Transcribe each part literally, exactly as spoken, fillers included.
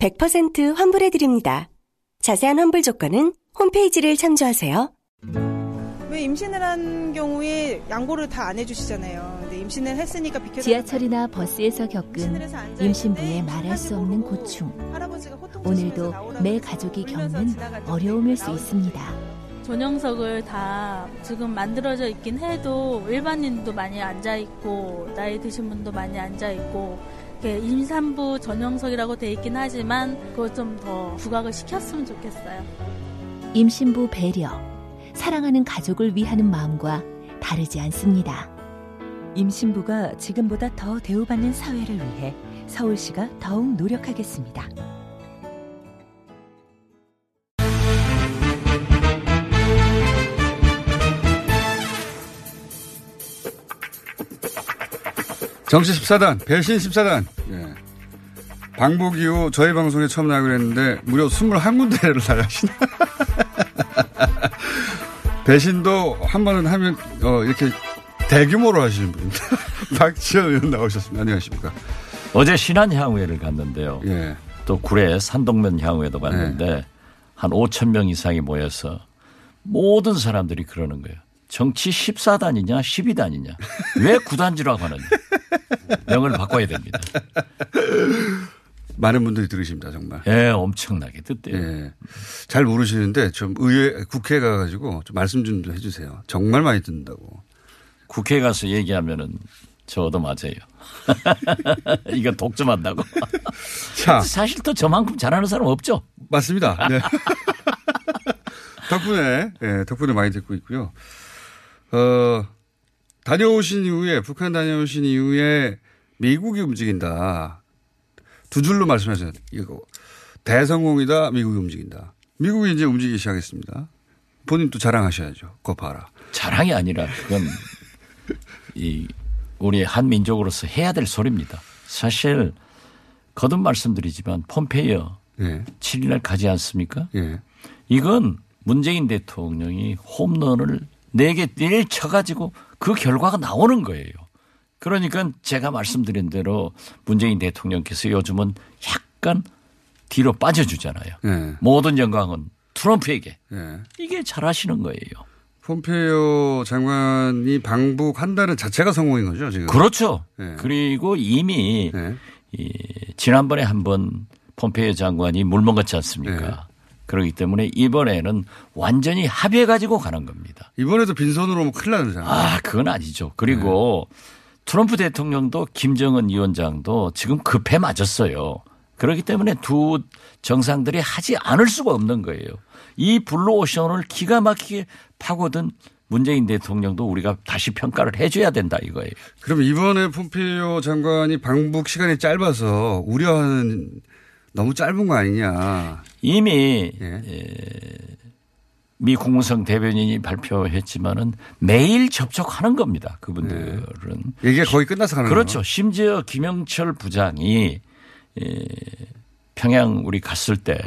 백 퍼센트 환불해드립니다. 자세한 환불 조건은 홈페이지를 참조하세요. 왜 임신을 한 경우에 양보를 다 안 해주시잖아요. 근데 임신을 했으니까 비켜서 지하철이나 버스에서 겪은 임신부의 말할 수 없는 고충. 오늘도 매 가족이 겪는 어려움일 수 있습니다. 전용석을 다 지금 만들어져 있긴 해도 일반인도 많이 앉아있고 나이 드신 분도 많이 앉아있고 임산부 전용석이라고 돼 있긴 하지만 그것 좀 더 부각을 시켰으면 좋겠어요. 임신부 배려, 사랑하는 가족을 위하는 마음과 다르지 않습니다. 임신부가 지금보다 더 대우받는 사회를 위해 서울시가 더욱 노력하겠습니다. 정치 십사 단, 배신 십사 단. 예. 방북 이후 저희 방송에 처음 나가기로 했는데 무려 이십일 군데를 나가시나. 배신도 한 번은 하면 어, 이렇게 대규모로 하시는 분입니다. 박지원 의원 나오셨습니다. 안녕하십니까. 어제 신안향후회를 갔는데요. 예. 또 구례 산동면 향후회도 갔는데 예. 한 오천 명 이상이 모여서 모든 사람들이 그러는 거예요. 정치 십사 단이냐 십이 단이냐. 왜 구 단지라고 하느냐. 명을 바꿔야 됩니다. 많은 분들이 들으십니다, 정말. 예, 엄청나게 뜻대요. 예. 잘 모르시는데 좀 의회, 국회에 가가지고 좀 말씀 좀 해주세요. 정말 많이 듣는다고. 국회에 가서 얘기하면은 저도 맞아요. 이거 독점한다고. 자. 사실 또 저만큼 잘하는 사람 없죠? 맞습니다. 네. 덕분에, 예, 덕분에 많이 듣고 있고요. 어, 다녀오신 이후에, 북한 다녀오신 이후에 미국이 움직인다. 두 줄로 말씀하셨어요. 이거 대성공이다. 미국이 움직인다. 미국이 이제 움직이기 시작했습니다. 본인도 자랑하셔야죠. 그거 봐라. 자랑이 아니라 그건 이 우리 한민족으로서 해야 될 소리입니다. 사실 거듭 말씀드리지만 폼페이오 예. 칠 일날 가지 않습니까? 예. 이건 문재인 대통령이 홈런을 네 개, 네 개 쳐가지고 그 결과가 나오는 거예요. 그러니까 제가 말씀드린 대로 문재인 대통령께서 요즘은 약간 뒤로 빠져주잖아요. 네. 모든 영광은 트럼프에게. 네. 이게 잘하시는 거예요. 폼페이오 장관이 방북한다는 자체가 성공인 거죠 지금. 그렇죠. 네. 그리고 이미 네. 이 지난번에 한번 폼페이오 장관이 물먹었지 않습니까. 네. 그렇기 때문에 이번에는 완전히 합의해 가지고 가는 겁니다. 이번에도 빈손으로 오면 큰일 나는 거잖아요. 아, 그건 아니죠. 그리고 네. 트럼프 대통령도 김정은 위원장도 지금 급해 맞았어요. 그렇기 때문에 두 정상들이 하지 않을 수가 없는 거예요. 이 블루오션을 기가 막히게 파고든 문재인 대통령도 우리가 다시 평가를 해 줘야 된다 이거예요. 그럼 이번에 폼페이오 장관이 방북 시간이 짧아서 우려하는 너무 짧은 거 아니냐. 이미 예. 예. 미 국무성 대변인이 발표했지만은 매일 접촉하는 겁니다. 그분들은. 네. 이게 거의 끝나서 가는 거죠. 그렇죠. 심지어 김영철 부장이 평양 우리 갔을 때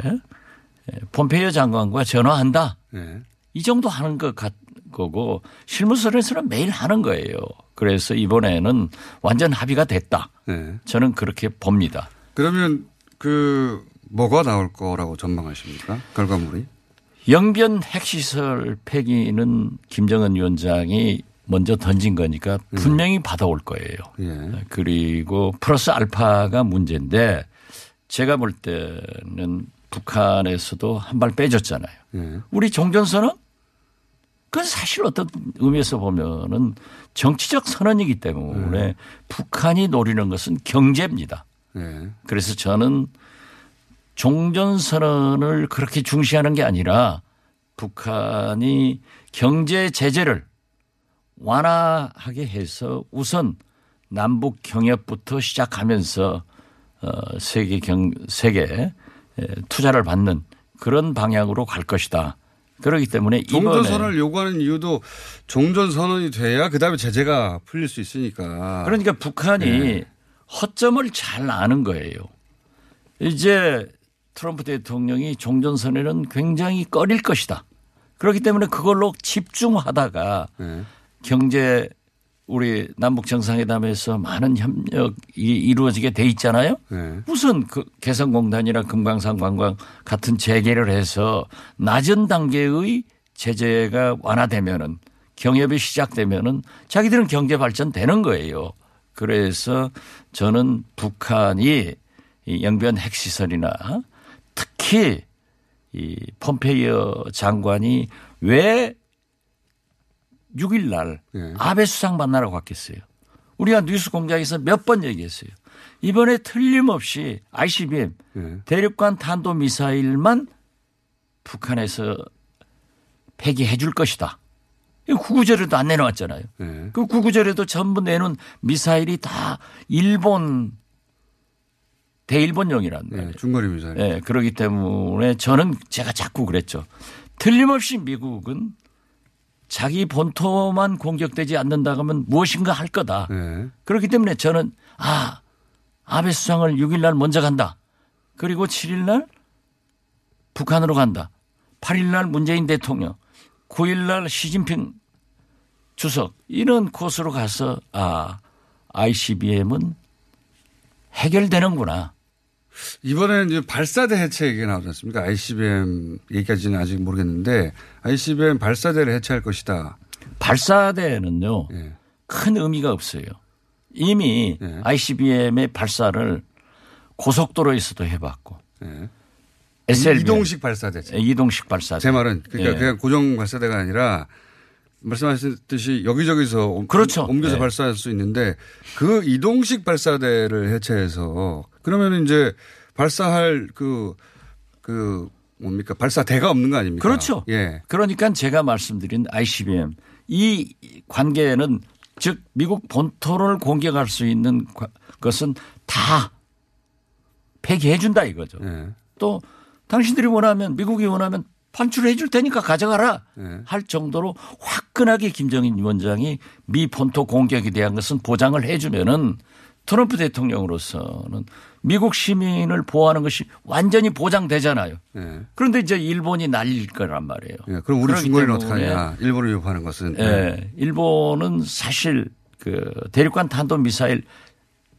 폼페이오 장관과 전화한다. 네. 이 정도 하는 것 같, 거고 실무선에서는 매일 하는 거예요. 그래서 이번에는 완전 합의가 됐다. 네. 저는 그렇게 봅니다. 그러면 그 뭐가 나올 거라고 전망하십니까? 결과물이? 영변 핵시설 폐기는 김정은 위원장이 먼저 던진 거니까 분명히 받아올 거예요. 예. 그리고 플러스 알파가 문제인데 제가 볼 때는 북한에서도 한 발 빼줬잖아요. 예. 우리 종전선언? 그건 사실 어떤 의미에서 보면은 정치적 선언이기 때문에 예. 북한이 노리는 것은 경제입니다. 예. 그래서 저는 종전선언을 그렇게 중시하는 게 아니라 북한이 경제 제재를 완화하게 해서 우선 남북 경협부터 시작하면서 세계 경, 세계 투자를 받는 그런 방향으로 갈 것이다. 그렇기 때문에 종전선언을 요구하는 이유도 종전선언이 돼야 그다음에 제재가 풀릴 수 있으니까. 그러니까 북한이 네. 허점을 잘 아는 거예요. 이제 트럼프 대통령이 종전선언은 굉장히 꺼릴 것이다. 그렇기 때문에 그걸로 집중하다가 네. 경제 우리 남북정상회담에서 많은 협력이 이루어지게 돼 있잖아요. 네. 무슨 그 개성공단이나 금강산 관광 같은 재개를 해서 낮은 단계의 제재가 완화되면은 경협이 시작되면은 자기들은 경제 발전되는 거예요. 그래서 저는 북한이 영변 핵시설이나 특히 이 폼페이오 장관이 왜 육 일 날 네. 아베 수상 만나러 갔겠어요. 우리가 뉴스 공장에서 몇 번 얘기했어요. 이번에 틀림없이 아이씨비엠 네. 대륙간 탄도미사일만 북한에서 폐기해 줄 것이다. 구구절에도 안 내놓았잖아요. 네. 그 구구절에도 전부 내놓은 미사일이 다 일본 대일본용이란 말이에요. 네, 중거리 미사일. 네, 그렇기 때문에 저는 제가 자꾸 그랬죠. 틀림없이 미국은 자기 본토만 공격되지 않는다 하면 무엇인가 할 거다. 네. 그렇기 때문에 저는 아 아베 수상을 육 일 날 먼저 간다. 그리고 칠 일 날 북한으로 간다. 팔 일 날 문재인 대통령, 구 일 날 시진핑 주석 이런 코스로 가서 아 아이씨비엠은 해결되는구나. 이번에는 이제 발사대 해체 얘기가 나오지 않습니까? 아이씨비엠 얘기까지는 아직 모르겠는데 아이씨비엠 발사대를 해체할 것이다. 발사대는요. 예. 큰 의미가 없어요. 이미 예. 아이씨비엠의 발사를 고속도로에서도 해봤고. 예. 에스엘비엠. 이동식 발사대죠. 이동식 발사대. 제 말은 그러니까 예. 그냥 고정 발사대가 아니라 말씀하셨듯이 여기저기서 그렇죠. 옮겨서 네. 발사할 수 있는데 그 이동식 발사대를 해체해서 그러면 이제 발사할 그, 그 뭡니까 발사대가 없는 거 아닙니까? 그렇죠. 예. 그러니까 제가 말씀드린 아이씨비엠 이 관계는 즉 미국 본토를 공격할 수 있는 것은 다 폐기해 준다 이거죠. 예. 또 당신들이 원하면 미국이 원하면 반출해 줄 테니까 가져가라 네. 할 정도로 화끈하게 김정인 위원장이 미 본토 공격에 대한 것은 보장을 해 주면은 트럼프 대통령으로서는 미국 시민을 보호하는 것이 완전히 보장되잖아요. 네. 그런데 이제 일본이 날릴 거란 말이에요. 네. 그럼 우리 중국은 어떡하냐. 일본을 위협하는 것은. 네. 네. 일본은 사실 그 대륙간 탄도미사일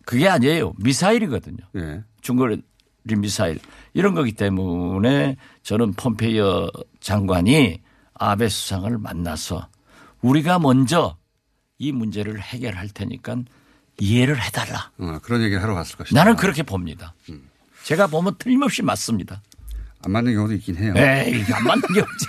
그게 아니에요. 미사일이거든요. 네. 중국은. 미사일 이런 거기 때문에 저는 폼페이오 장관이 아베 수상을 만나서 우리가 먼저 이 문제를 해결할 테니까 이해를 해달라. 어, 그런 얘기를 하러 갔을 것이다. 나는 그렇게 봅니다. 음. 제가 보면 틀림없이 맞습니다. 안 맞는 경우도 있긴 해요. 에이, 안 맞는 게 없지.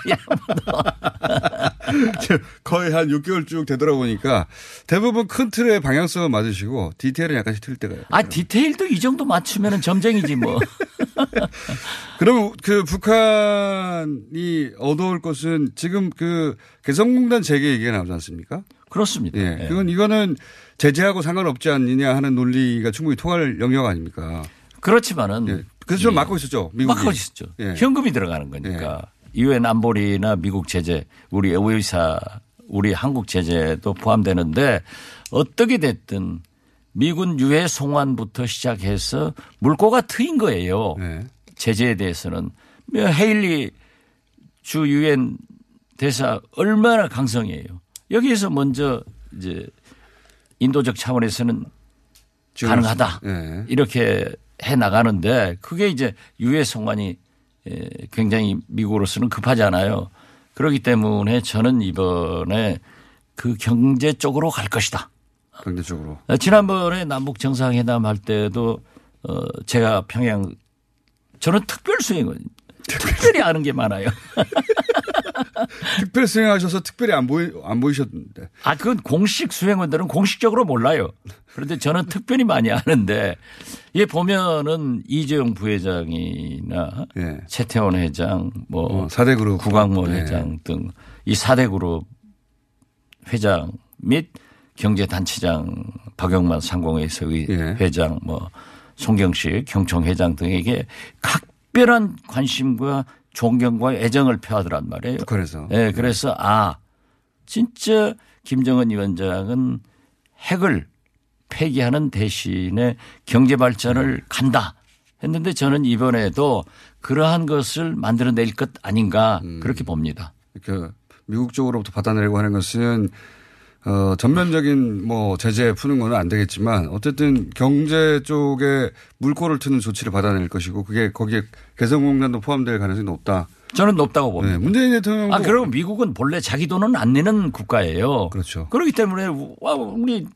거의 한 육 개월 쭉 되돌아보니까 대부분 큰 틀의 방향성은 맞으시고 디테일은 약간씩 틀릴 때가 있어요. 아, 디테일도 이 정도 맞추면 점쟁이지 뭐. 그럼 그 북한이 얻어올 것은 지금 그 개성공단 재개 얘기가 나오지 않습니까? 그렇습니다. 예. 네. 그건 이거는 제재하고 상관없지 않느냐 하는 논리가 충분히 통할 영역 아닙니까? 그렇지만은. 예. 그래서 좀 예. 막고 있었죠. 미국이. 막고 있었죠. 예. 현금이 들어가는 거니까. 예. 유엔 안보리나 미국 제재 우리 의사 우리 한국 제재도 포함되는데 어떻게 됐든 미군 유해 송환부터 시작해서 물꼬가 트인 거예요. 예. 제재에 대해서는. 헤일리 주 유엔 대사 얼마나 강성이에요. 여기에서 먼저 이제 인도적 차원에서는 가능하다. 예. 이렇게 해 나가는데 그게 이제 유해 송환이 굉장히 미국으로서는 급하잖아요. 그렇기 때문에 저는 이번에 그 경제 쪽으로 갈 것이다. 경제 쪽으로. 지난번에 남북 정상회담 할 때도 제가 평양 저는 특별 수행을 특별히 아는 게 많아요. 특별 수행하셔서 특별히 안 보이 안 보이셨는데. 아 그건 공식 수행원들은 공식적으로 몰라요. 그런데 저는 특별히 많이 아는데 이게 보면은 이재용 부회장이나 네. 최태원 회장, 뭐 사대 어, 그룹 구광모 네. 회장 등 이 사대 그룹 회장 및 경제단체장 박영만 상공회의소의 네. 회장, 뭐 송경식 경총회장 등에게 각별한 관심과 존경과 애정을 표하더란 말이에요. 그래서. 네, 그래서 아 진짜 김정은 위원장은 핵을 폐기하는 대신에 경제 발전을 간다 했는데 저는 이번에도 그러한 것을 만들어낼 것 아닌가 그렇게 봅니다. 그 미국 쪽으로부터 받아내려고 하는 것은 어, 전면적인 뭐 제재 푸는 건 안 되겠지만 어쨌든 경제 쪽에 물꼬를 트는 조치를 받아낼 것이고 그게 거기에 개성공단도 포함될 가능성이 높다. 저는 높다고 봅니다. 네, 문재인 대통령. 아, 그리고 미국은 본래 자기 돈은 안 내는 국가예요. 그렇죠. 그렇기 때문에 와, 우리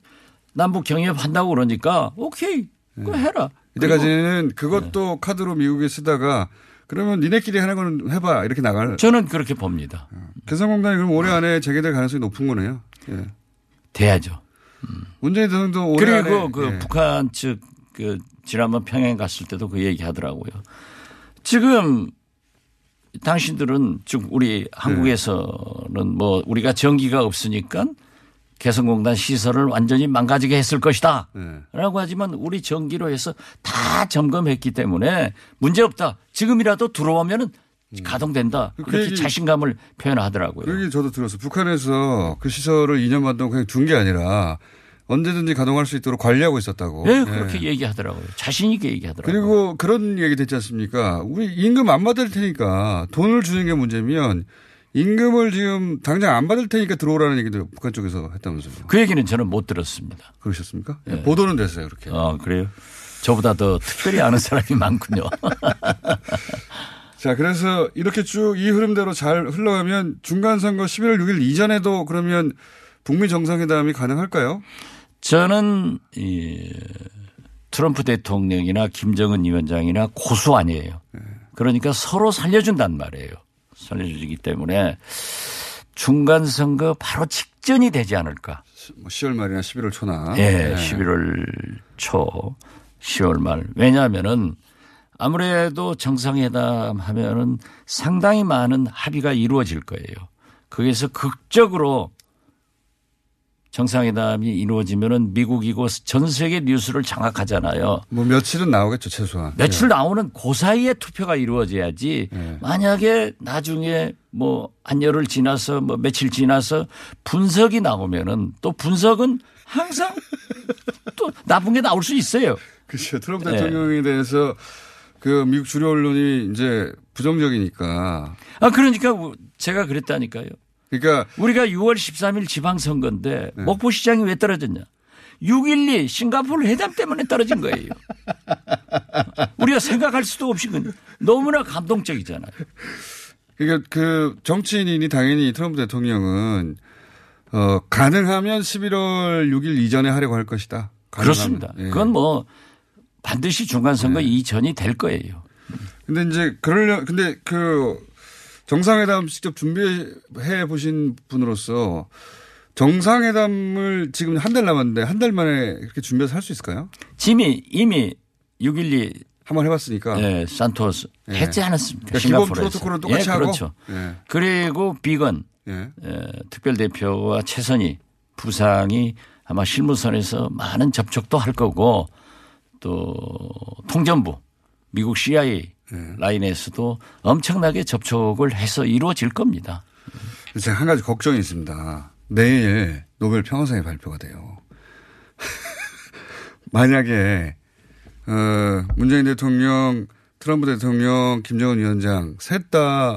남북 경협한다고 그러니까 오케이, 그거 네. 해라. 이때까지는 그것도 네. 카드로 미국에 쓰다가 그러면 니네끼리 하는 건 해봐 이렇게 나갈. 저는 그렇게 봅니다. 개성공단이 그럼 올해 안에 재개될 가능성이 높은 거네요. 예. 돼야죠. 음. 문재인 대통령도 올해 안에. 그리고 그 예. 북한 측 그 지난번 평양 갔을 때도 그 얘기하더라고요. 지금 당신들은 즉 우리 한국에서는 예. 뭐 우리가 전기가 없으니까 개성공단 시설을 완전히 망가지게 했을 것이다. 네. 라고 하지만 우리 전기로 해서 다 점검했기 때문에 문제없다. 지금이라도 들어오면 가동된다. 음. 그렇게 그 자신감을 표현하더라고요. 그 얘기 저도 들었어요. 북한에서 그 시설을 이 년 반 동안 그냥 둔 게 아니라 언제든지 가동할 수 있도록 관리하고 있었다고. 네. 그렇게 네. 얘기하더라고요. 자신 있게 얘기하더라고요. 그리고 그런 얘기 됐지 않습니까. 우리 임금 안 받을 테니까 돈을 주는 게 문제면 임금을 지금 당장 안 받을 테니까 들어오라는 얘기도 북한 쪽에서 했다면서요. 그 얘기는 저는 못 들었습니다. 그러셨습니까? 네. 보도는 됐어요, 그렇게. 아, 그래요? 저보다 더 특별히 아는 사람이 많군요. 자, 그래서 이렇게 쭉 이 흐름대로 잘 흘러가면 중간선거 십일월 육일 이전에도 그러면 북미 정상회담이 가능할까요? 저는 이 트럼프 대통령이나 김정은 위원장이나 고수 아니에요. 그러니까 서로 살려준단 말이에요. 살려주기 때문에 중간 선거 바로 직전이 되지 않을까. 시월 말이나 십일월 초나. 예, 네. 십일월 초, 시월 말. 왜냐하면은 아무래도 정상회담 하면은 상당히 많은 합의가 이루어질 거예요. 거기에서 극적으로 정상회담이 이루어지면은 미국이고 전 세계 뉴스를 장악하잖아요. 뭐 며칠은 나오겠죠, 최소한. 며칠 예. 나오는 그 사이에 투표가 이루어져야지 예. 만약에 나중에 뭐 한 열흘 지나서 뭐 며칠 지나서 분석이 나오면은 또 분석은 항상 또 나쁜 게 나올 수 있어요. 그렇죠. 트럼프 대통령에 예. 대해서 그 미국 주류 언론이 이제 부정적이니까. 아, 그러니까 제가 그랬다니까요. 그러니까 우리가 유월 십삼일 지방선거인데 네. 목포 시장이 왜 떨어졌냐? 육 일이 싱가포르 회담 때문에 떨어진 거예요. 우리가 생각할 수도 없이 너무나 감동적이잖아요. 그러니까 그 정치인이 당연히 트럼프 대통령은 어, 가능하면 십일월 육일 이전에 하려고 할 것이다. 가능하면. 그렇습니다. 예. 그건 뭐 반드시 중간선거 네. 이전이 될 거예요. 근데 이제 그러려 근데 그 정상회담 직접 준비해 보신 분으로서 정상회담을 지금 한 달 남았는데 한 달 만에 이렇게 준비해서 할 수 있을까요? 이미, 이미 육 일이 한번 해봤으니까. 네, 산토스 네. 했지 않았습니까? 그러니까 기본 프로토콜은 똑같이 네, 하고. 그렇죠. 네. 그리고 비건 네. 특별대표와 최선희 부상이 아마 실무선에서 많은 접촉도 할 거고 또 통전부 미국 씨아이에이 네. 라인에서도 엄청나게 접촉을 해서 이루어질 겁니다. 제가 한 가지 걱정이 있습니다. 내일 노벨 평화상이 발표가 돼요. 만약에 어, 문재인 대통령, 트럼프 대통령, 김정은 위원장 셋 다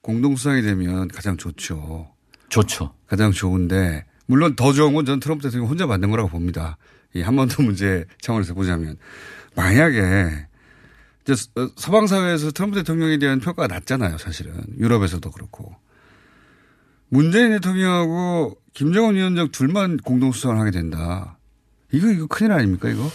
공동수상이 되면 가장 좋죠. 좋죠. 가장 좋은데 물론 더 좋은 건 저는 트럼프 대통령 혼자 만든 거라고 봅니다. 이 한 번 더 문제 차원에서 보자면 만약에 서방 사회에서 트럼프 대통령에 대한 평가가 낮잖아요, 사실은. 유럽에서도 그렇고. 문재인 대통령하고 김정은 위원장 둘만 공동수상을 하게 된다. 이거, 이거 큰일 아닙니까, 이거?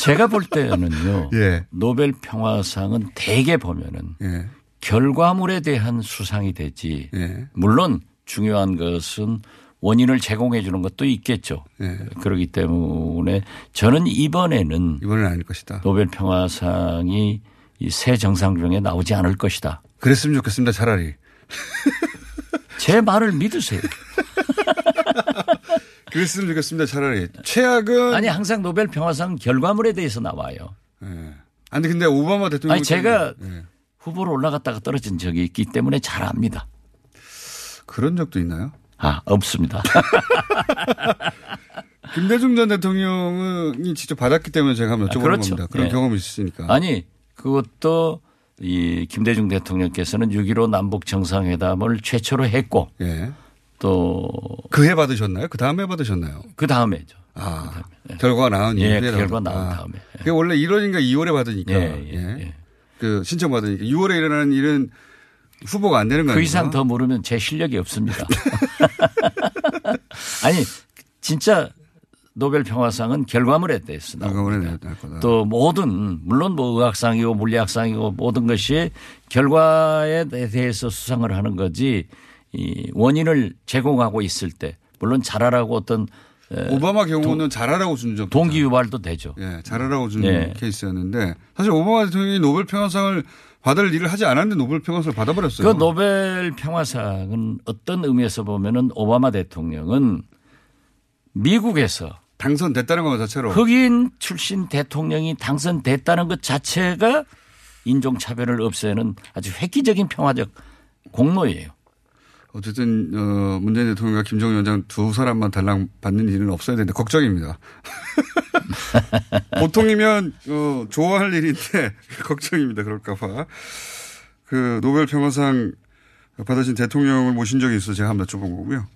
제가 볼 때는요. 예. 노벨 평화상은 대개 보면은 예. 결과물에 대한 수상이 되지. 예. 물론 중요한 것은 원인을 제공해 주는 것도 있겠죠. 네. 그렇기 때문에 저는 이번에는 이번은 아닐 것이다. 노벨 평화상이 이 새 정상중에 나오지 않을 것이다. 그랬으면 좋겠습니다. 차라리. 제 말을 믿으세요. 그랬으면 좋겠습니다. 차라리. 최악은 아니 항상 노벨 평화상 결과물에 대해서 나와요. 네. 아니 근데 오바마 대통령 아니 제가 네. 후보로 올라갔다가 떨어진 적이 있기 때문에 잘 압니다. 그런 적도 있나요? 아, 없습니다. 김대중 전 대통령이 직접 받았기 때문에 제가 한번 여쭤보는 아, 그렇죠. 겁니다. 그런 네. 경험이 있으니까. 아니, 그것도 이 김대중 대통령께서는 육점일오 남북 정상회담을 최초로 했고 예. 또 그 해 받으셨나요? 그 다음 해 받으셨나요? 그 다음 해죠. 아, 그다음에. 네. 결과가 나온 예, 결과 나온 아, 다음에. 예. 그게 원래 일월인가 이월에 받으니까 예, 예, 예. 예. 그 신청 받으니까 유월에 일어나는 일은 후보가 안 되는 거예요. 그 이상 더 모르면 제 실력이 없습니다. 아니, 진짜 노벨 평화상은 결과물에 대해서 나옵니다. 결과물에 또 모든 물론 뭐 의학상이고 물리학상이고 모든 것이 결과에 대해서 수상을 하는 거지 이 원인을 제공하고 있을 때 물론 잘하라고 어떤 오바마 경우는 잘하라고 준 적 동기 유발도 되죠. 예, 잘하라고 준 예. 케이스였는데 사실 오바마 대통령이 노벨 평화상을 받을 일을 하지 않았는데 노벨 평화상을 받아버렸어요. 그 노벨 평화상은 어떤 의미에서 보면은 오바마 대통령은 미국에서 당선됐다는 것 자체로 흑인 출신 대통령이 당선됐다는 것 자체가 인종차별을 없애는 아주 획기적인 평화적 공로예요. 어쨌든 문재인 대통령과 김정은 위원장 두 사람만 달랑 받는 일은 없어야 되는데 걱정입니다. 보통이면 좋아할 일인데 걱정입니다. 그럴까 봐. 그 노벨 평화상 받으신 대통령을 모신 적이 있어서 제가 한번 여쭤본 거고요.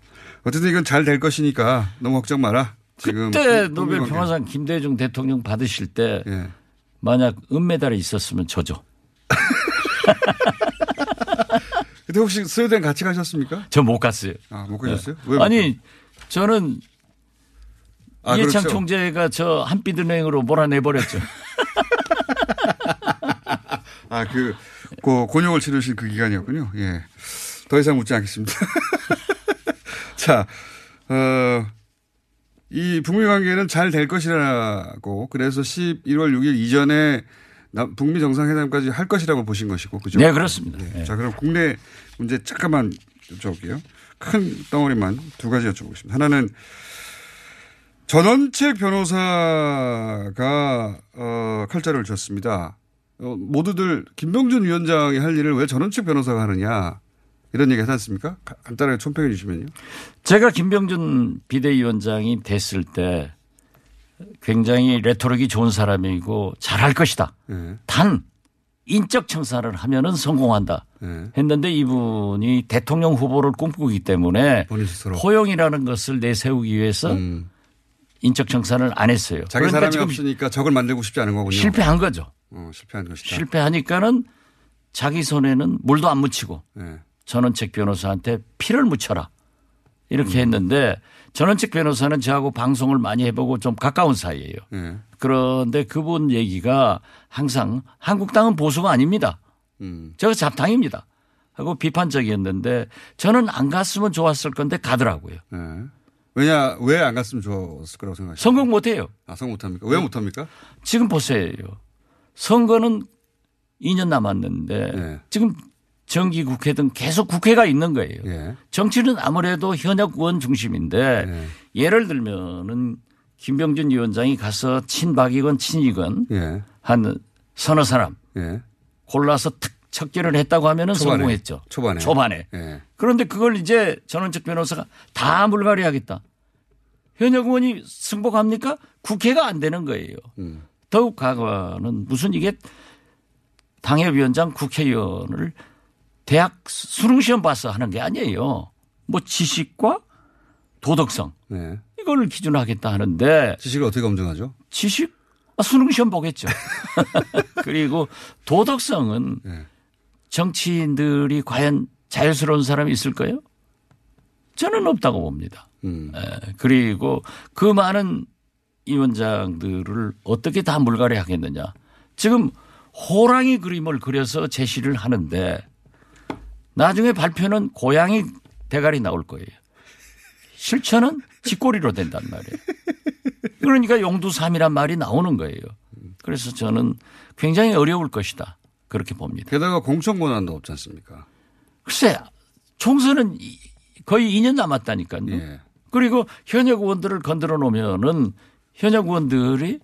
어쨌든 이건 잘 될 것이니까 너무 걱정 마라. 지금 그때 노벨 평화상 김대중 대통령 받으실 때 예. 만약 은메달이 있었으면 저죠. 그때 혹시 스웨덴 같이 가셨습니까? 저 못 갔어요. 아, 못 가셨어요? 네. 왜 아니 갔어요? 저는 아, 이해창 그렇죠. 총재가 저 한빛은행으로 몰아내버렸죠. 아, 그, 그 곤욕을 치르신 그 기간이었군요. 예, 더 이상 묻지 않겠습니다. 자, 어, 이 북미 관계는 잘 될 것이라고 그래서 십일월 육일 이전에 남, 북미 정상회담까지 할 것이라고 보신 것이고 그죠? 네, 그렇습니다. 네. 네. 자, 그럼 국내 문제 잠깐만 여쭤볼게요. 큰 덩어리만 두 가지 여쭤보겠습니다. 하나는 전원책 변호사가 어, 칼자를 줬습니다. 어, 모두들 김병준 위원장이 할 일을 왜 전원책 변호사가 하느냐. 이런 얘기 하지 않습니까? 간단하게 총평해 주시면요. 제가 김병준 비대위원장이 됐을 때 굉장히 레토릭이 좋은 사람이고 잘할 것이다. 네. 단 인적 청산을 하면은 성공한다. 네. 했는데 이분이 대통령 후보를 꿈꾸기 때문에 포용이라는 것을 내세우기 위해서 음. 인적 청산을 안 했어요. 자기 그러니까 사람이 없으니까 적을 만들고 싶지 않은 거군요. 실패한 거죠. 어, 실패한 것이다. 실패하니까는 자기 손에는 물도 안 묻히고. 네. 전원책 변호사한테 피를 묻혀라 이렇게 했는데 전원책 변호사는 저하고 방송을 많이 해보고 좀 가까운 사이예요. 네. 그런데 그분 얘기가 항상 한국당은 보수가 아닙니다. 음. 제가 잡당입니다. 하고 비판적이었는데 저는 안 갔으면 좋았을 건데 가더라고요. 네. 왜냐 왜 안 갔으면 좋았을 거라고 생각하십니까? 선거 못해요. 아, 선거 못합니까? 왜 못합니까? 지금 보세요. 선거는 이 년 남았는데 네. 지금 정기 국회 등 계속 국회가 있는 거예요. 예. 정치는 아무래도 현역 의원 중심인데 예. 예를 들면은 김병준 위원장이 가서 친박이건 친이건 예. 한 서너 사람 예. 골라서 특 척결을 했다고 하면은 초반에, 성공했죠. 초반에. 초반에. 예. 그런데 그걸 이제 전원책 변호사가 다 물갈이하겠다. 현역 의원이 승복합니까? 국회가 안 되는 거예요. 음. 더욱 과거는 무슨 이게 당협위원장 국회의원을 대학 수능시험 봐서 하는 게 아니에요. 뭐 지식과 도덕성 네. 이걸 기준으로 하겠다 하는데 지식을 어떻게 검증하죠? 지식? 아, 수능시험 보겠죠. 그리고 도덕성은 네. 정치인들이 과연 자유스러운 사람이 있을까요? 저는 없다고 봅니다. 음. 예, 그리고 그 많은 이 위원장들을 어떻게 다 물갈이 하겠느냐. 지금 호랑이 그림을 그려서 제시를 하는데 나중에 발표는 고양이 대가리 나올 거예요. 실천은 쥐꼬리로 된단 말이에요. 그러니까 용두삼이란 말이 나오는 거예요. 그래서 저는 굉장히 어려울 것이다. 그렇게 봅니다. 게다가 공천 권한도 없지 않습니까? 글쎄 총선은 거의 이 년 남았다니까요. 예. 그리고 현역 의원들을 건드려 놓으면은 현역 의원들이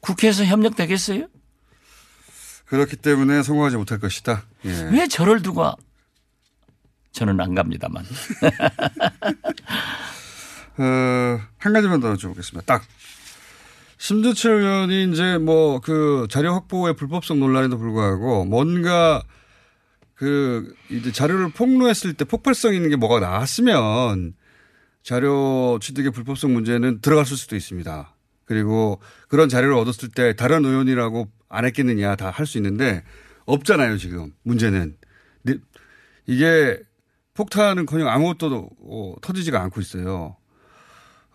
국회에서 협력되겠어요? 그렇기 때문에 성공하지 못할 것이다. 예. 왜 저를 두고 저는 안 갑니다만. 어, 한 가지만 더 여쭤보겠습니다. 딱. 심재철 의원이 이제 뭐 그 자료 확보의 불법성 논란에도 불구하고 뭔가 그 이제 자료를 폭로했을 때 폭발성 있는 게 뭐가 나왔으면 자료 취득의 불법성 문제는 들어갔을 수도 있습니다. 그리고 그런 자료를 얻었을 때 다른 의원이라고 안 했겠느냐 다 할 수 있는데 없잖아요 지금 문제는. 이게 폭탄은커녕 아무것도 어, 터지지가 않고 있어요.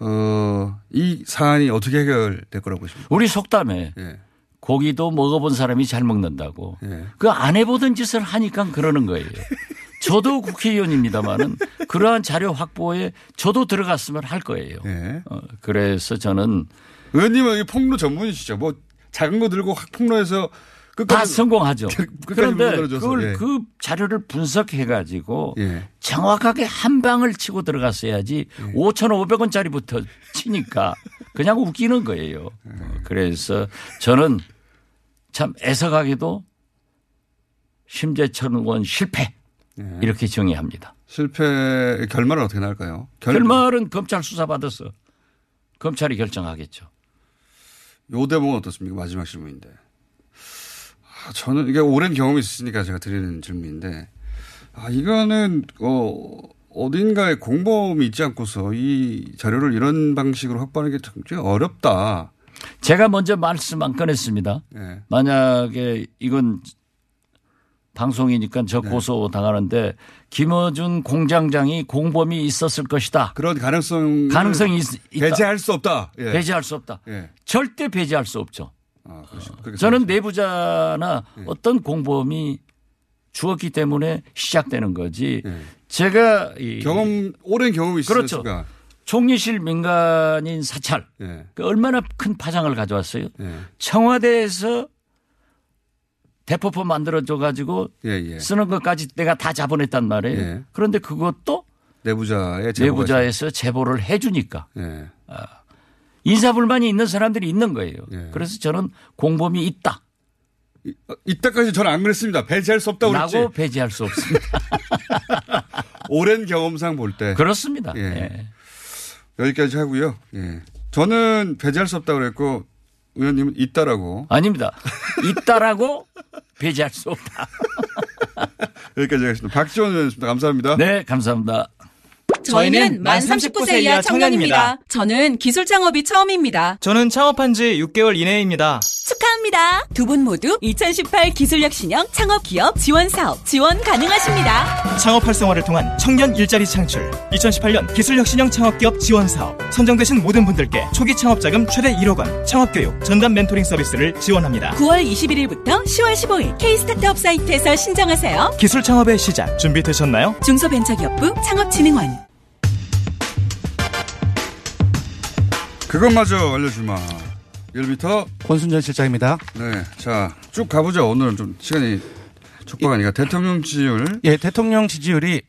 어, 이 사안이 어떻게 해결될 거라고 보십니까? 우리 속담에 예. 고기도 먹어본 사람이 잘 먹는다고. 예. 그 안 해보던 짓을 하니까 그러는 거예요. 저도 국회의원입니다마는 그러한 자료 확보에 저도 들어갔으면 할 거예요. 예. 어, 그래서 저는. 의원님은 폭로 전문이시죠. 뭐 작은 거 들고 폭로해서 끝까지. 다 성공하죠. 그런데 그걸 예. 그 자료를 분석해 가지고 예. 정확하게 한 방을 치고 들어갔어야지 예. 오천오백 원짜리부터 치니까 그냥 웃기는 거예요. 예. 그래서 저는 참 애석하게도 심재철 의원 실패 예. 이렇게 정의합니다. 실패 결말은 어떻게 날까요? 결... 결말은 검찰 수사 받아서 검찰이 결정하겠죠. 요 대목은 어떻습니까? 마지막 질문인데. 저는 이게 오랜 경험이 있으니까 제가 드리는 질문인데, 아, 이거는, 어, 어딘가에 공범이 있지 않고서 이 자료를 이런 방식으로 확보하는 게 참 어렵다. 제가 먼저 말씀 안 꺼냈습니다. 네. 만약에 이건 방송이니까 저 고소 당하는데 김어준 공장장이 공범이 있었을 것이다. 그런 가능성. 가능성이 있, 있다. 배제할 수 없다. 예. 배제할 수 없다. 예. 절대 배제할 수 없죠. 아, 저는 생각하시죠. 내부자나 예. 어떤 공범이 주었기 때문에 시작되는 거지. 예. 제가 경험 오랜 경험이 있으니까. 그렇죠. 총리실 민간인 사찰. 예. 그 얼마나 큰 파장을 가져왔어요. 예. 청와대에서 대포폰 만들어줘 가지고 예예. 쓰는 것까지 내가 다 잡아냈단 말이에요. 예. 그런데 그것도 내부자의 내부자에서 제보를 해 주니까. 예. 아. 인사불만이 있는 사람들이 있는 거예요. 예. 그래서 저는 공범이 있다. 이, 이따까지 저는 안 그랬습니다. 배제할 수 없다고 그랬지. 라고 배제할 수 없습니다. 오랜 경험상 볼 때. 그렇습니다. 예. 예. 여기까지 하고요. 예. 저는 배제할 수 없다고 그랬고 의원님은 있다라고. 아닙니다. 있다라고 배제할 수 없다. 여기까지 하겠습니다. 박지원 의원이었습니다. 감사합니다. 네. 감사합니다. 저희는 만 삼십구 세 이하 청년입니다. 저는 기술 창업이 처음입니다. 저는 창업한 지 육 개월 이내입니다. 축하합니다. 두 분 모두 이천십팔 기술혁신형 창업기업 지원사업 지원 가능하십니다. 창업 활성화를 통한 청년 일자리 창출 이천십팔 년 기술혁신형 창업기업 지원사업 선정되신 모든 분들께 초기 창업자금 최대 일억 원 창업교육 전담 멘토링 서비스를 지원합니다. 구월 이십일일부터 시월 십오일 K스타트업 사이트에서 신청하세요. 기술 창업의 시작 준비되셨나요? 중소벤처기업부 창업진흥원. 그것마저 알려주마. 리얼미터 권순전 실장입니다. 네, 자 쭉 가보죠. 오늘은 좀 시간이 촉박하니까 대통령 지지율. 예, 대통령 지지율이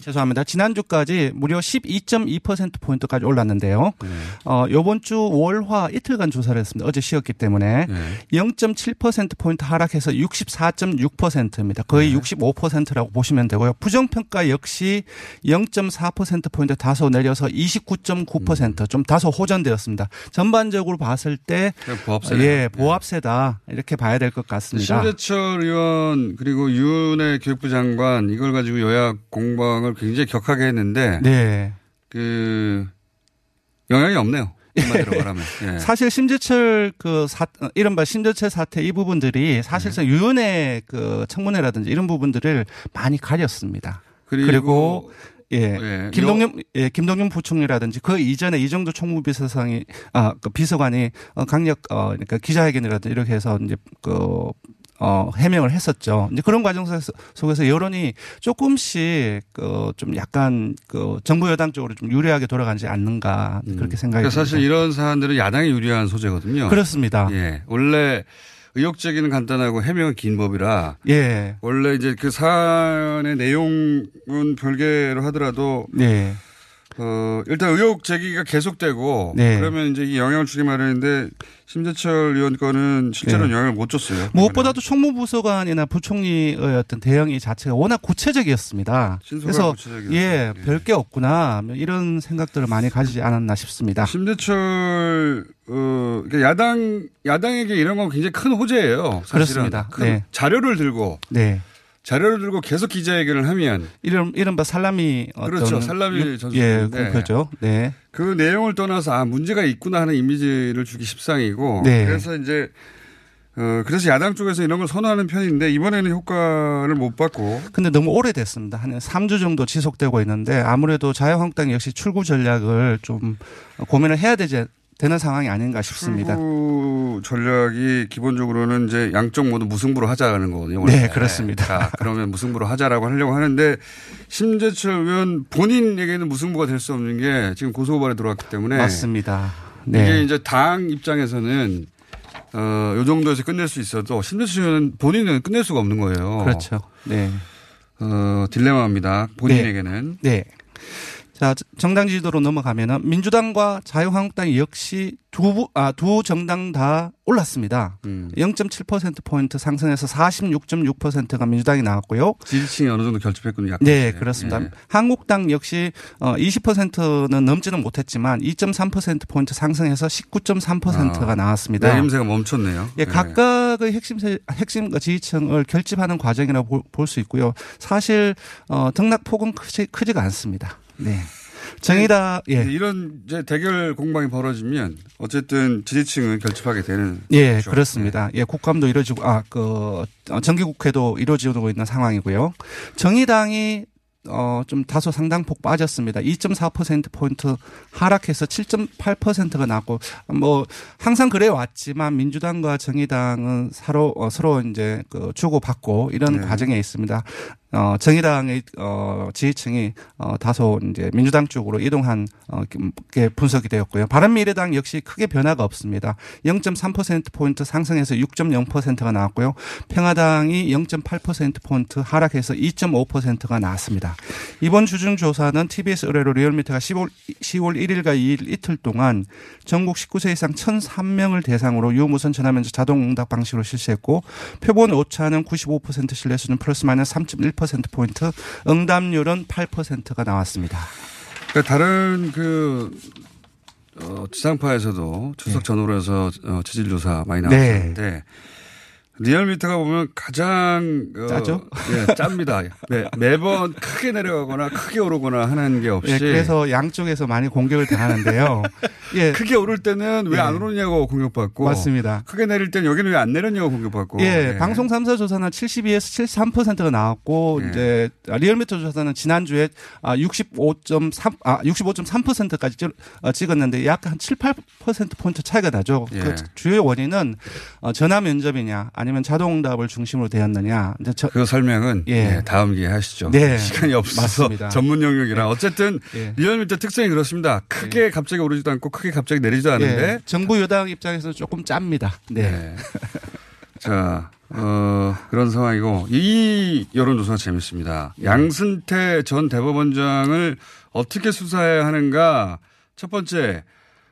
죄송합니다. 지난주까지 무려 십이 점 이 퍼센트 포인트까지 올랐는데요. 네. 어, 요번 주 월화 이틀간 조사를 했습니다. 어제 쉬었기 때문에. 네. 영 점 칠 퍼센트 포인트 하락해서 육십사 점 육 퍼센트입니다. 거의 네. 육십오 퍼센트라고 보시면 되고요. 부정평가 역시 영 점 사 퍼센트 포인트 다소 내려서 이십구 점 구 퍼센트 음. 좀 다소 호전되었습니다. 전반적으로 봤을 때. 보합세다. 예, 보합세다. 네. 이렇게 봐야 될 것 같습니다. 심재철 의원 그리고 유은혜 교육부 장관 이걸 가지고 여야 공방을 굉장히 격하게 했는데 네. 그 영향이 없네요. 한마디로 말하면. 예. 사실 심재철 그 사, 이른바 심재철 사태 이 부분들이 사실상 네. 유은혜 그 청문회라든지 이런 부분들을 많이 가렸습니다. 그리고, 그리고 예. 예. 김동연, 예. 김동연 부총리라든지 그 이전에 이정도 총무비서상이, 아, 그 비서관이 강력, 어, 그러니까 기자회견이라든지 이렇게 해서 이제 그 어, 해명을 했었죠. 이제 그런 과정 속에서 여론이 조금씩 그 좀 약간 그 정부 여당 쪽으로 좀 유리하게 돌아가지 않는가 그렇게 생각이 듭니다. 음. 그러니까 사실 이런 사안들은 야당이 유리한 소재거든요. 그렇습니다. 예. 원래 의혹 제기는 간단하고 해명은 긴 법이라. 예. 원래 이제 그 사안의 내용은 별개로 하더라도. 예. 어, 일단 의혹 제기가 계속되고 네. 그러면 이제 이 영향을 주기 마련인데 심재철 의원 건은 실제로는 네. 영향을 못 줬어요. 무엇보다도 총무부서관이나 부총리의 어떤 대응이 자체가 워낙 구체적이었습니다. 그래서 구체적이었습니다. 예, 예. 별게 없구나 이런 생각들을 많이 가지지 않았나 싶습니다. 심재철 어, 야당 야당에게 이런 건 굉장히 큰 호재예요. 사실은. 그렇습니다. 큰 네. 자료를 들고. 네. 자료를 들고 계속 기자회견을 하면 이런 이른바 살라미 어떤 그렇죠 살라미 전술인데 예, 그렇죠. 네. 그 내용을 떠나서 아 문제가 있구나 하는 이미지를 주기 십상이고 네. 그래서 이제 어 그래서 야당 쪽에서 이런 걸 선호하는 편인데 이번에는 효과를 못 봤고 근데 너무 오래됐습니다. 한 삼 주 정도 지속되고 있는데 아무래도 자유한국당 역시 출구 전략을 좀 고민을 해야 되지. 되는 상황이 아닌가 싶습니다. 출구 전략이 기본적으로는 이제 양쪽 모두 무승부로 하자는 거거든요. 원래. 네, 그렇습니다. 자, 그러면 무승부로 하자라고 하려고 하는데 심재철 의원 본인에게는 무승부가 될 수 없는 게 지금 고소고발에 들어왔기 때문에 맞습니다. 네. 이게 이제 당 입장에서는 어, 요 정도에서 끝낼 수 있어도 심재철 의원 본인은 끝낼 수가 없는 거예요. 그렇죠. 네. 어, 딜레마입니다. 본인에게는. 네. 네. 자, 정당 지지도로 넘어가면은 민주당과 자유한국당이 역시 두, 아, 두 정당 다 올랐습니다. 음. 영 점 칠 퍼센트 포인트 상승해서 사십육 점 육 퍼센트가 민주당이 나왔고요. 지지층이 어느 정도 결집했군요. 약간. 네, 그렇습니다. 네. 한국당 역시 이십 퍼센트는 넘지는 못했지만 이 점 삼 퍼센트 포인트 상승해서 십구 점 삼 퍼센트가 아, 나왔습니다. 내림세가 멈췄네요. 예, 네. 각각의 핵심, 핵심과 지지층을 결집하는 과정이라고 볼 수 있고요. 사실, 어, 등락폭은 크지, 크지가 않습니다. 네. 정의다. 예. 이런 이제 대결 공방이 벌어지면 어쨌든 지지층은 결집하게 되는. 예, 거죠. 그렇습니다. 네. 예, 국감도 이루어지고, 아, 그, 정기국회도 이루어지고 있는 상황이고요. 정의당이 어, 좀 다소 상당폭 빠졌습니다. 이 점 사 퍼센트 포인트 하락해서 칠 점 팔 퍼센트가 났고, 뭐, 항상 그래 왔지만 민주당과 정의당은 서로, 어, 서로 이제 그 주고받고 이런 네. 과정에 있습니다. 어, 정의당의 어, 지지층이 어, 다소 이제 민주당 쪽으로 이동한 어, 게 분석이 되었고요. 바른미래당 역시 크게 변화가 없습니다. 영 점 삼 퍼센트 포인트 상승해서 육 점 영 퍼센트가 나왔고요. 평화당이 영 점 팔 퍼센트 포인트 하락해서 이 점 오 퍼센트가 나왔습니다. 이번 주중 조사는 티비에스 의뢰로 리얼미터가 시월 일일과 이일 이틀 동안 전국 십구 세 이상 천삼 명을 대상으로 유무선 전화면접 자동응답 방식으로 실시했고 표본 오차는 구십오 퍼센트 신뢰수준 플러스 마이너스 삼 점 일 퍼센트 포인트, 응답률은 팔 퍼센트가 나왔습니다. 그러니까 다른 그, 어, 지상파에서도 추석 전후로 해서 어, 지질조사 많이 나왔었는데, 네. 리얼미터가 보면 가장. 어, 짜죠? 예, 짭니다. 네, 매번 크게 내려가거나 크게 오르거나 하는 게 없이. 네, 그래서 양쪽에서 많이 공격을 당하는데요. 예. 크게 오를 때는 왜 안 예. 오르냐고 공격받고. 맞습니다. 크게 내릴 때는 여기는 왜 안 내렸냐고 공격받고. 예. 예. 방송 삼 사 조사는 칠십이에서 칠십삼 퍼센트가 나왔고, 예. 이제 리얼미터 조사는 지난주에 육십오 점 삼, 아, 육십오 점 삼 퍼센트까지 찍었는데 약 한 칠, 팔 퍼센트 포인트 차이가 나죠. 예. 그 주요 원인은 전화 면접이냐, 아니면 자동응답을 중심으로 되었느냐. 저, 그 설명은 예. 예, 다음 기회에 하시죠. 네. 시간이 없어서 맞습니다. 전문 영역이라. 예. 어쨌든 예. 리얼미터 특성이 그렇습니다. 크게 예. 갑자기 오르지도 않고 크게 갑자기 내리지도 않는데. 예. 정부 여당 입장에서는 조금 짭니다. 네. 네. 자, 어, 그런 상황이고 이 여론조사가 재밌습니다. 예. 양승태 전 대법원장을 어떻게 수사해야 하는가. 첫 번째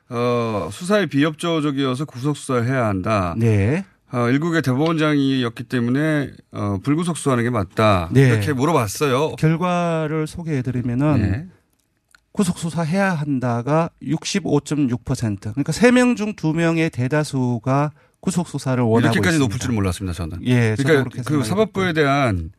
어, 수사에 비협조적이어서 구속수사를 해야 한다. 네. 어, 일국의 대법원장이었기 때문에 어, 불구속 수사하는 게 맞다. 네. 이렇게 물어봤어요. 결과를 소개해드리면은 네. 구속 수사해야 한다가 육십오 점 육 퍼센트. 그러니까 세 명 중 두 명의 대다수가 구속 수사를 원하고 이렇게까지 있습니다. 높을 줄은 몰랐습니다. 저는. 예. 그러니까 그 사법부에 대한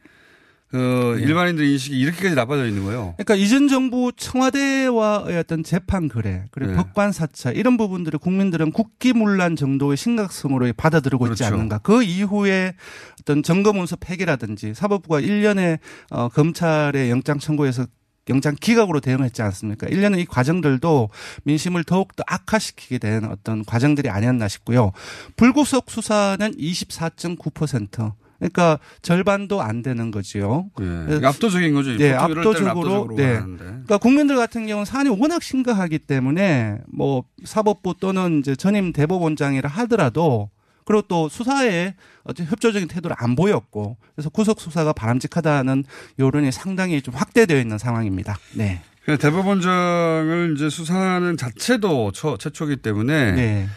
그 일반인들의 인식이 이렇게까지 나빠져 있는 거예요. 그러니까 이전 정부 청와대와의 어떤 재판 거래, 그리고 네. 법관 사찰 이런 부분들을 국민들은 국기문란 정도의 심각성으로 받아들이고 그렇죠. 있지 않는가. 그 이후에 어떤 점검문서 폐기라든지 사법부가 일 년에 어, 검찰의 영장 청구에서 영장 기각으로 대응했지 않습니까? 일련의 이 과정들도 민심을 더욱더 악화시키게 된 어떤 과정들이 아니었나 싶고요. 불구속 수사는 이십사 점 구 퍼센트. 그러니까 절반도 안 되는 거지요. 예. 그러니까 압도적인 거죠. 네, 압도적으로. 네. 그러니까 국민들 같은 경우는 사안이 워낙 심각하기 때문에 뭐 사법부 또는 이제 전임 대법원장이라 하더라도 그리고 또 수사에 어떤 협조적인 태도를 안 보였고 그래서 구속 수사가 바람직하다는 여론이 상당히 좀 확대되어 있는 상황입니다. 네. 대법원장을 이제 수사하는 자체도 처, 최초기 때문에 네.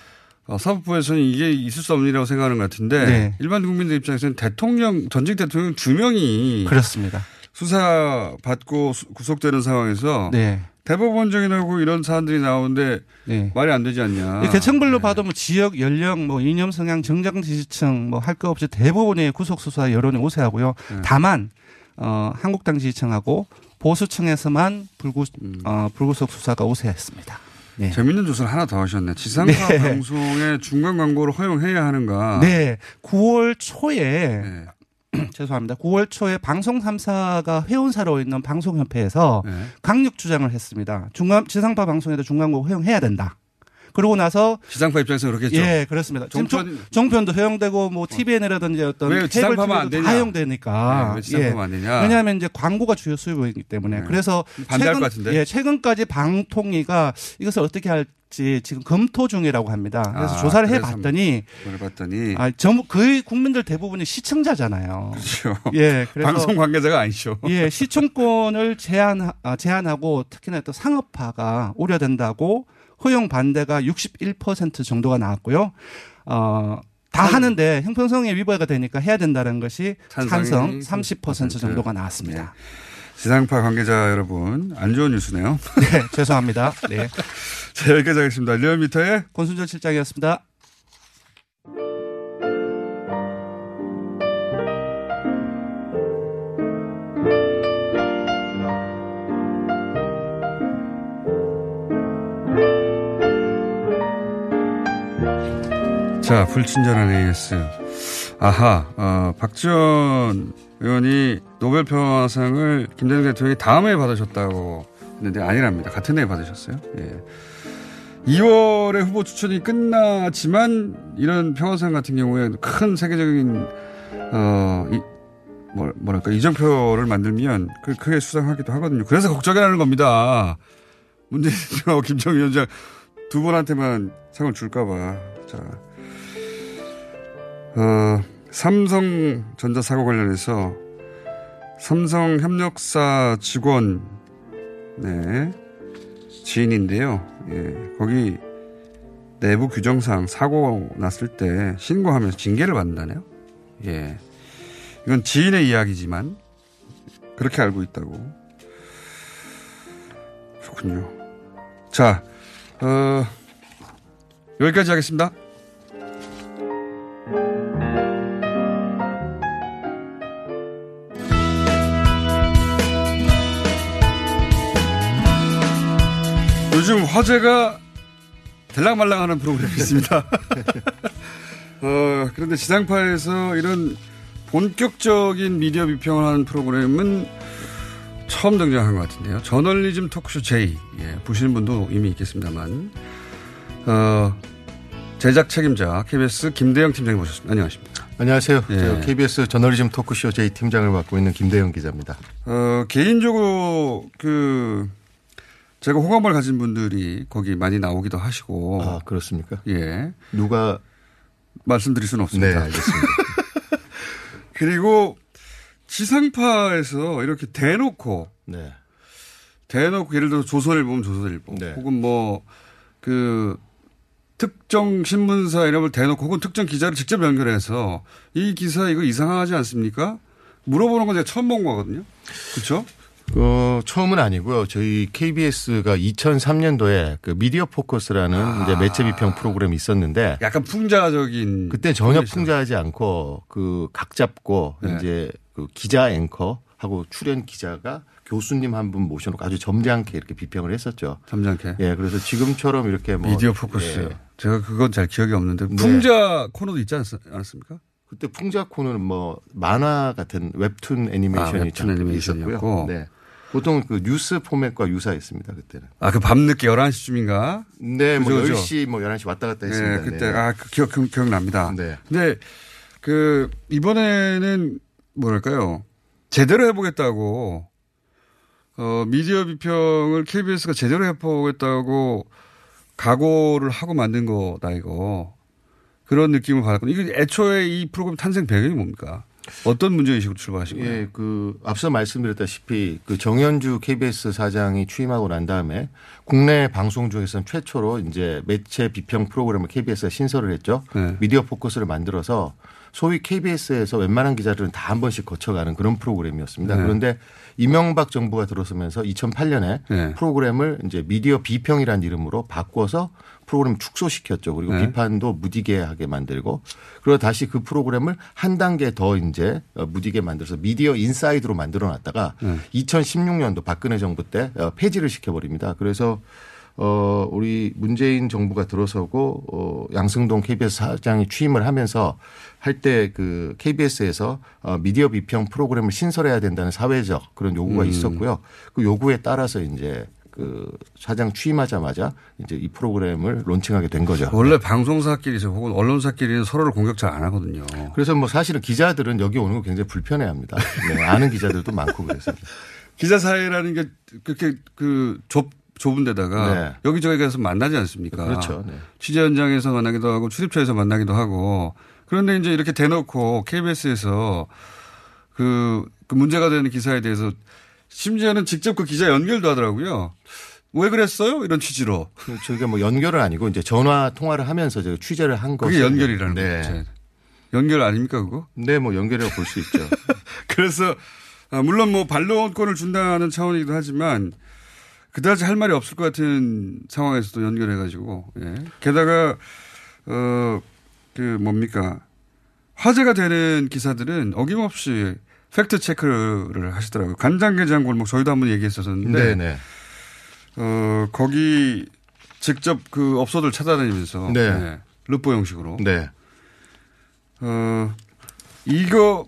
어, 사법부에서는 이게 있을 수 없는 일이라고 생각하는 것 같은데 네. 일반 국민들 입장에서는 대통령, 전직 대통령 두 명이 그렇습니다. 수사받고 구속되는 상황에서 네. 대법원장이라고 이런 사안들이 나오는데 네. 말이 안 되지 않냐. 계층별로 네. 봐도 뭐 지역, 연령, 뭐 이념 성향, 정당 지지층 뭐 할 거 없이 대법원의 구속수사 여론이 우세하고요. 네. 다만 어, 한국당 지지층하고 보수층에서만 불구, 음. 어, 불구속 수사가 우세했습니다. 네. 재밌는 조사를 하나 더 하셨네. 지상파 네. 방송에 중간 광고를 허용해야 하는가. 네. 구월 초에 네. 죄송합니다. 구월 초에 방송 삼 사가 회원사로 있는 방송협회에서 네. 강력 주장을 했습니다. 중간, 지상파 방송에도 중간고 허용해야 된다. 그러고 나서. 지상파 입장에서 그렇겠죠. 예, 그렇습니다. 종편, 종편도 허용되고 뭐 티비엔이라든지 어떤 케이블 티비도 다 허용되니까. 네, 왜 지상파만 예. 안 되냐. 왜냐하면 이제 광고가 주요 수입이기 때문에. 네. 그래서. 반대할 최근, 것 같은데. 예, 최근까지 방통위가 이것을 어떻게 할 지금 검토 중이라고 합니다. 그래서 아, 조사를 그래서 해봤더니, 해봤더니, 아, 전부 거의 국민들 대부분이 시청자잖아요. 그렇죠. 예, 그래서 방송 관계자가 아니죠. 예, 시청권을 제한 아, 제한하고 특히나 또 상업화가 우려된다고 허용 반대가 육십일 퍼센트 정도가 나왔고요. 어, 다 찬, 하는데 형평성에 위배가 되니까 해야 된다는 것이 찬성 삼십 퍼센트 정도가 나왔습니다. 네. 지상파 관계자 여러분, 안 좋은 뉴스네요. 네, 죄송합니다. 네. 자, 여기까지 하겠습니다. 리얼미터의 권순철 실장이었습니다. 자, 불친절한 에이에스. 아하, 어, 박지원 의원이 노벨 평화상을 김대중 대통령이 다음 해에 받으셨다고 했는데 아니랍니다. 같은 해에 받으셨어요. 예. 이월에 후보 추천이 끝나지만 이런 평화상 같은 경우에 큰 세계적인 어, 이, 뭐랄까 이정표를 만들면 크게 수상하기도 하거든요. 그래서 걱정이라는 겁니다. 문재인 대통령, 김정은 위원장 두 분한테만 상을 줄까 봐. 자, 어, 삼성전자 사고 관련해서 삼성 협력사 직원 네, 지인인데요. 예, 거기 내부 규정상 사고 났을 때 신고하면서 징계를 받는다네요. 예, 이건 지인의 이야기지만 그렇게 알고 있다고. 그렇군요. 자, 어, 여기까지 하겠습니다. 요즘 화제가 들락말락하는 프로그램이 있습니다. 어, 그런데 지상파에서 이런 본격적인 미디어 비평을 하는 프로그램은 처음 등장한 것 같은데요. 저널리즘 토크쇼 J. 예, 보시는 분도 이미 있겠습니다만. 어, 제작 책임자 케이비에스 김대영 팀장이 모셨습니다. 안녕하십니까. 안녕하세요. 예. 케이비에스 저널리즘 토크쇼 J 팀장을 맡고 있는 김대영 기자입니다. 어, 개인적으로 그... 제가 호감을 가진 분들이 거기 많이 나오기도 하시고. 아, 그렇습니까? 예. 누가. 말씀드릴 수는 없습니다. 네, 알겠습니다. 그리고 지상파에서 이렇게 대놓고. 네. 대놓고 예를 들어서 조선일보면 조선일보. 네. 혹은 뭐, 그, 특정 신문사 이런 걸 대놓고 혹은 특정 기자를 직접 연결해서 이 기사 이거 이상하지 않습니까? 물어보는 건 제가 처음 본 거거든요. 그렇죠? 어, 처음은 아니고요. 저희 케이비에스가 이천삼 년도에 그 미디어 포커스라는 아, 이제 매체 비평 프로그램이 있었는데 약간 풍자적인 그때 전혀 풍자하지 않고 그 각 잡고 네. 이제 그 기자 앵커하고 출연 기자가 교수님 한 분 모셔놓고 아주 점잖게 이렇게 비평을 했었죠. 점잖게. 예, 그래서 지금처럼 이렇게 뭐 미디어 포커스. 예. 제가 그건 잘 기억이 없는데 풍자 네. 코너도 있지 않았습니까? 그때 풍자 코너는 뭐 만화 같은 웹툰 애니메이션이 아, 웹툰 애니메이션이었고요. 네. 보통 그 뉴스 포맷과 유사했습니다, 그때는. 아, 그 밤늦게 열한 시쯤인가? 네, 그죠, 뭐 열 시, 뭐 열한 시 왔다 갔다 했습니다. 네, 그때, 네. 아, 그 기억, 기억납니다. 네. 근데 그, 이번에는 뭐랄까요. 제대로 해보겠다고, 어, 미디어 비평을 케이비에스가 제대로 해보겠다고 각오를 하고 만든 거다, 이거. 그런 느낌을 받았거든요. 이게 애초에 이 프로그램 탄생 배경이 뭡니까? 어떤 문제의식으로 출발하신 거예요? 예, 그 앞서 말씀드렸다시피 그 정현주 케이비에스 사장이 취임하고 난 다음에 국내 방송 중에서는 최초로 이제 매체 비평 프로그램을 케이비에스가 신설을 했죠. 네. 미디어 포커스를 만들어서 소위 케이비에스에서 웬만한 기자들은 다 한 번씩 거쳐가는 그런 프로그램이었습니다. 네. 그런데 이명박 정부가 들어서면서 이천팔 년에 네. 프로그램을 이제 미디어 비평이라는 이름으로 바꿔서 프로그램 축소시켰죠. 그리고 네. 비판도 무디게하게 만들고 그러다 다시 그 프로그램을 한 단계 더 이제 무디게 만들어서 미디어 인사이드로 만들어놨다가 네. 이천십육 년도 박근혜 정부 때 폐지를 시켜버립니다. 그래서 어, 우리 문재인 정부가 들어서고, 어, 양승동 케이비에스 사장이 취임을 하면서 할 때 그 케이비에스에서 어, 미디어 비평 프로그램을 신설해야 된다는 사회적 그런 요구가 음. 있었고요. 그 요구에 따라서 이제 그 사장 취임하자마자 이제 이 프로그램을 론칭하게 된 거죠. 원래 방송사끼리서 혹은 언론사끼리는 서로를 공격 잘 안 하거든요. 그래서 뭐 사실은 기자들은 여기 오는 거 굉장히 불편해 합니다. 네, 아는 기자들도 많고 그래서. 기자 사회라는 게 그렇게 그 좁 좁은 데다가 네. 여기저기 가서 만나지 않습니까? 그렇죠. 네. 취재 현장에서 만나기도 하고 출입처에서 만나기도 하고 그런데 이제 이렇게 대놓고 케이비에스에서 그, 그 문제가 되는 기사에 대해서 심지어는 직접 그 기자 연결도 하더라고요. 왜 그랬어요? 이런 취지로. 저희가 뭐 연결은 아니고 이제 전화 통화를 하면서 제가 취재를 한 거죠. 그게 연결이라는 네. 거죠. 연결 아닙니까 그거? 네, 뭐 연결이라고 볼 수 있죠. 그래서 물론 뭐 반론권을 준다는 차원이기도 하지만. 그다지 할 말이 없을 것 같은 상황에서도 연결해가지고, 예. 게다가, 어, 그 뭡니까. 화제가 되는 기사들은 어김없이 팩트 체크를 하시더라고요. 간장게장 골목, 저희도 한번 얘기했었는데, 네네. 어, 거기 직접 그 업소들 찾아다니면서, 네. 예. 르포 형식으로. 네. 어, 이거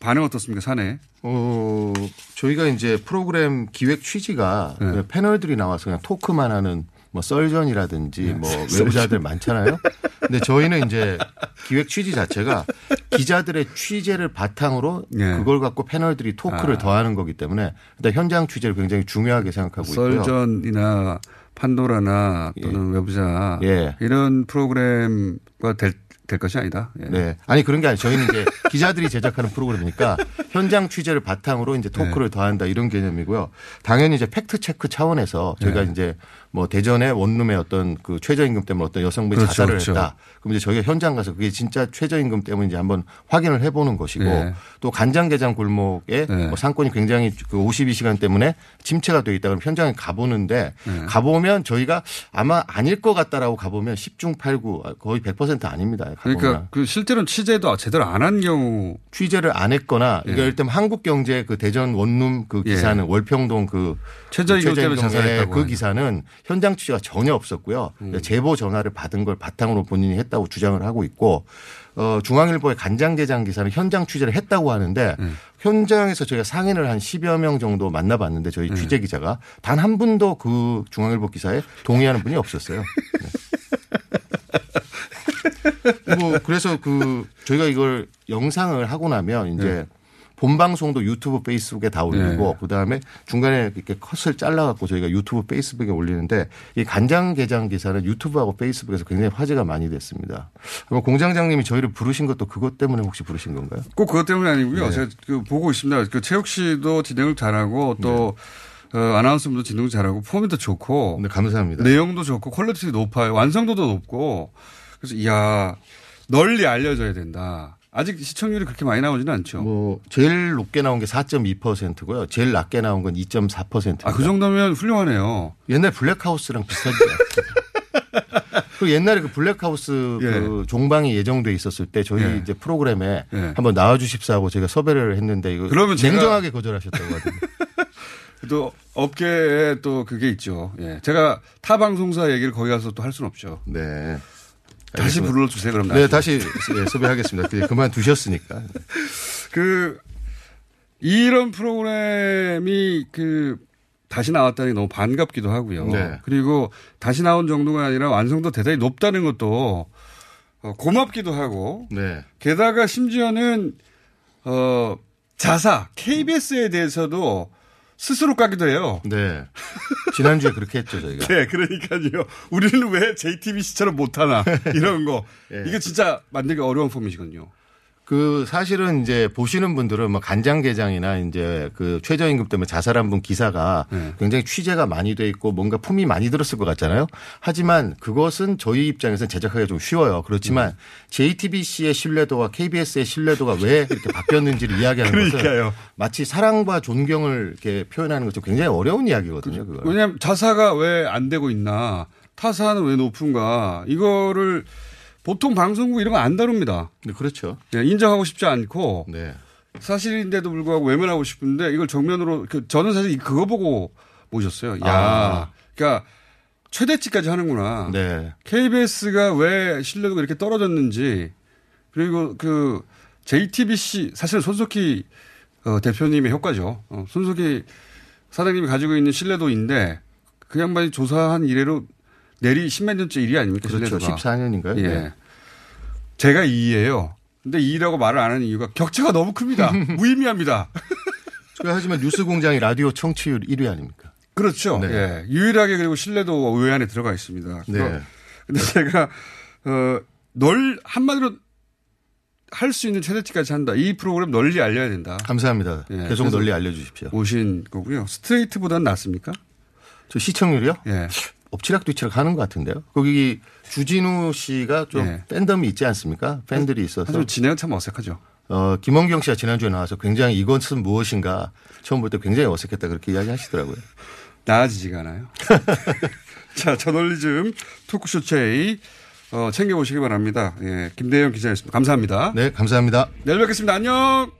반응 어떻습니까, 사내? 어, 저희가 이제 프로그램 기획 취지가 네. 패널들이 나와서 그냥 토크만 하는 뭐 썰전이라든지 네. 뭐 외부자들 많잖아요. 근데 저희는 이제 기획 취지 자체가 기자들의 취재를 바탕으로 네. 그걸 갖고 패널들이 토크를 아. 더하는 거기 때문에 일단 현장 취재를 굉장히 중요하게 생각하고 있고요. 썰전이나 판도라나 또는 예. 외부자 예. 이런 프로그램과 될 될 것이 아니다. 예. 네. 아니 그런 게 아니에요. 저희는 이제 기자들이 제작하는 프로그램이니까 현장 취재를 바탕으로 이제 토크를 네. 더한다 이런 개념이고요. 당연히 이제 팩트 체크 차원에서 저희가 네. 이제 뭐 대전의 원룸에 어떤 그 최저임금 때문에 어떤 여성분이 그렇죠, 자살을 그렇죠. 했다. 그럼 이제 저희가 현장 가서 그게 진짜 최저임금 때문인지 한번 확인을 해보는 것이고 네. 또 간장게장 골목에 네. 뭐 상권이 굉장히 그 오십이 시간 때문에 침체가 돼 있다 그러면 현장에 가보는데 네. 가보면 저희가 아마 아닐 것 같다라고 가보면 십중팔구 거의 백 퍼센트 아닙니다. 그러니까 그 실제로는 취재도 제대로 안 한 경우 취재를 안 했거나 예. 이럴 때면 한국경제 그 대전 원룸 그 기사는 예. 월평동 그 최저임금 때문에 자살했다고 그 기사는 현장 취재가 전혀 없었고요. 음. 제보 전화를 받은 걸 바탕으로 본인이 했다고 주장을 하고 있고 어, 중앙일보의 간장게장 기사는 현장 취재를 했다고 하는데 음. 현장에서 저희가 상인을 한 십여 명 정도 만나봤는데 저희 음. 취재 기자가 단 한 분도 그 중앙일보 기사에 동의하는 분이 없었어요. 네. 뭐 그래서 그 저희가 이걸 영상을 하고 나면 이제 네. 본 방송도 유튜브, 페이스북에 다 올리고 네. 그 다음에 중간에 이렇게 컷을 잘라갖고 저희가 유튜브, 페이스북에 올리는데 이 간장게장 기사는 유튜브하고 페이스북에서 굉장히 화제가 많이 됐습니다. 아마 공장장님이 저희를 부르신 것도 그것 때문에 혹시 부르신 건가요? 꼭 그것 때문이 아니고요. 네. 제가 그 보고 있습니다. 그 최욱 씨도 진행을 잘하고 또. 네. 어, 아나운서분도 진행도 잘하고 폼이 더 좋고. 네, 감사합니다. 내용도 좋고 퀄리티도 높아요. 완성도도 높고. 그래서 이야 널리 알려져야 된다. 아직 시청률이 그렇게 많이 나오지는 않죠. 뭐 제일 높게 나온 게 사 점 이 퍼센트고요. 제일 낮게 나온 건 이 점 사 퍼센트입니다. 아, 그 정도면 훌륭하네요. 옛날 블랙하우스랑 비슷하죠. 그 옛날에 그 블랙하우스 예. 그 종방이 예정돼 있었을 때 저희 예. 이제 프로그램에 예. 한번 나와주십사 하고 제가 섭외를 했는데 이거 그러면 냉정하게 거절하셨다고 하던데. 또 업계에 또 그게 있죠. 예. 제가 타 방송사 얘기를 거기 가서 또 할 수는 없죠. 네. 다시 알겠습니다. 불러주세요. 그럼 네, 다시 네, 섭외하겠습니다. 그만 두셨으니까. 그 이런 프로그램이 그 다시 나왔다니 너무 반갑기도 하고요. 네. 그리고 다시 나온 정도가 아니라 완성도 대단히 높다는 것도 고맙기도 하고. 네. 게다가 심지어는 어 자사 케이비에스에 대해서도 스스로 까기도 해요. 네. 지난주에 그렇게 했죠, 저희가. 네, 그러니까요. 우리는 왜 제이티비씨처럼 못하나, 이런 거. 네. 이거 진짜 만들기 어려운 폼이시군요. 그 사실은 이제 보시는 분들은 뭐 간장게장이나 이제 그 최저임금 때문에 자살한 분 기사가 네. 굉장히 취재가 많이 돼 있고 뭔가 품이 많이 들었을 것 같잖아요. 하지만 그것은 저희 입장에서는 제작하기가 좀 쉬워요. 그렇지만 네. 제이티비씨의 신뢰도와 케이비에스의 신뢰도가 왜 이렇게 바뀌었는지를 이야기하는 그러니까요. 것은 마치 사랑과 존경을 이렇게 표현하는 것처럼 굉장히 어려운 이야기거든요. 그걸. 왜냐하면 자사가 왜 안 되고 있나, 타사는 왜 높은가, 이거를 보통 방송국 이런 거 안 다룹니다. 네, 그렇죠. 네, 인정하고 싶지 않고 네. 사실인데도 불구하고 외면하고 싶은데 이걸 정면으로 저는 사실 그거 보고 모셨어요. 아. 야, 그러니까 최대치까지 하는구나. 네. 케이비에스가 왜 신뢰도가 이렇게 떨어졌는지 그리고 그 제이티비씨 사실 손석희 대표님의 효과죠. 손석희 사장님이 가지고 있는 신뢰도인데 그 양반이 조사한 이래로. 내리 십몇 년째 일이 아닙니까? 그렇죠. 신뢰도가. 십사 년인가요? 예. 네. 제가 이예요. 근데 이라고 말을 안 하는 이유가 격차가 너무 큽니다. 무의미합니다. 하지만 뉴스공장이 라디오 청취율 일 위 아닙니까? 그렇죠. 네. 예. 유일하게 그리고 신뢰도가 오 위 안에 들어가 있습니다. 네. 근데 제가 어, 널 한마디로 할 수 있는 최대치까지 한다. 이 프로그램 널리 알려야 된다. 감사합니다. 예. 계속 널리 알려주십시오. 오신 거고요. 스트레이트보다는 낫습니까? 저 시청률이요? 예. 엎치락뒤치락 하는 것 같은데요. 거기 주진우 씨가 좀 네. 팬덤이 있지 않습니까? 팬들이 있어서. 진행은 참 어색하죠. 어, 김원경 씨가 지난주에 나와서 굉장히 이것은 무엇인가 처음 볼 때 굉장히 어색했다 그렇게 이야기하시더라고요. 나아지지가 않아요. 자, 저널리즘 토크쇼 J 어, 챙겨보시기 바랍니다. 예, 김대영 기자였습니다. 감사합니다. 네, 감사합니다. 내일 뵙겠습니다. 안녕.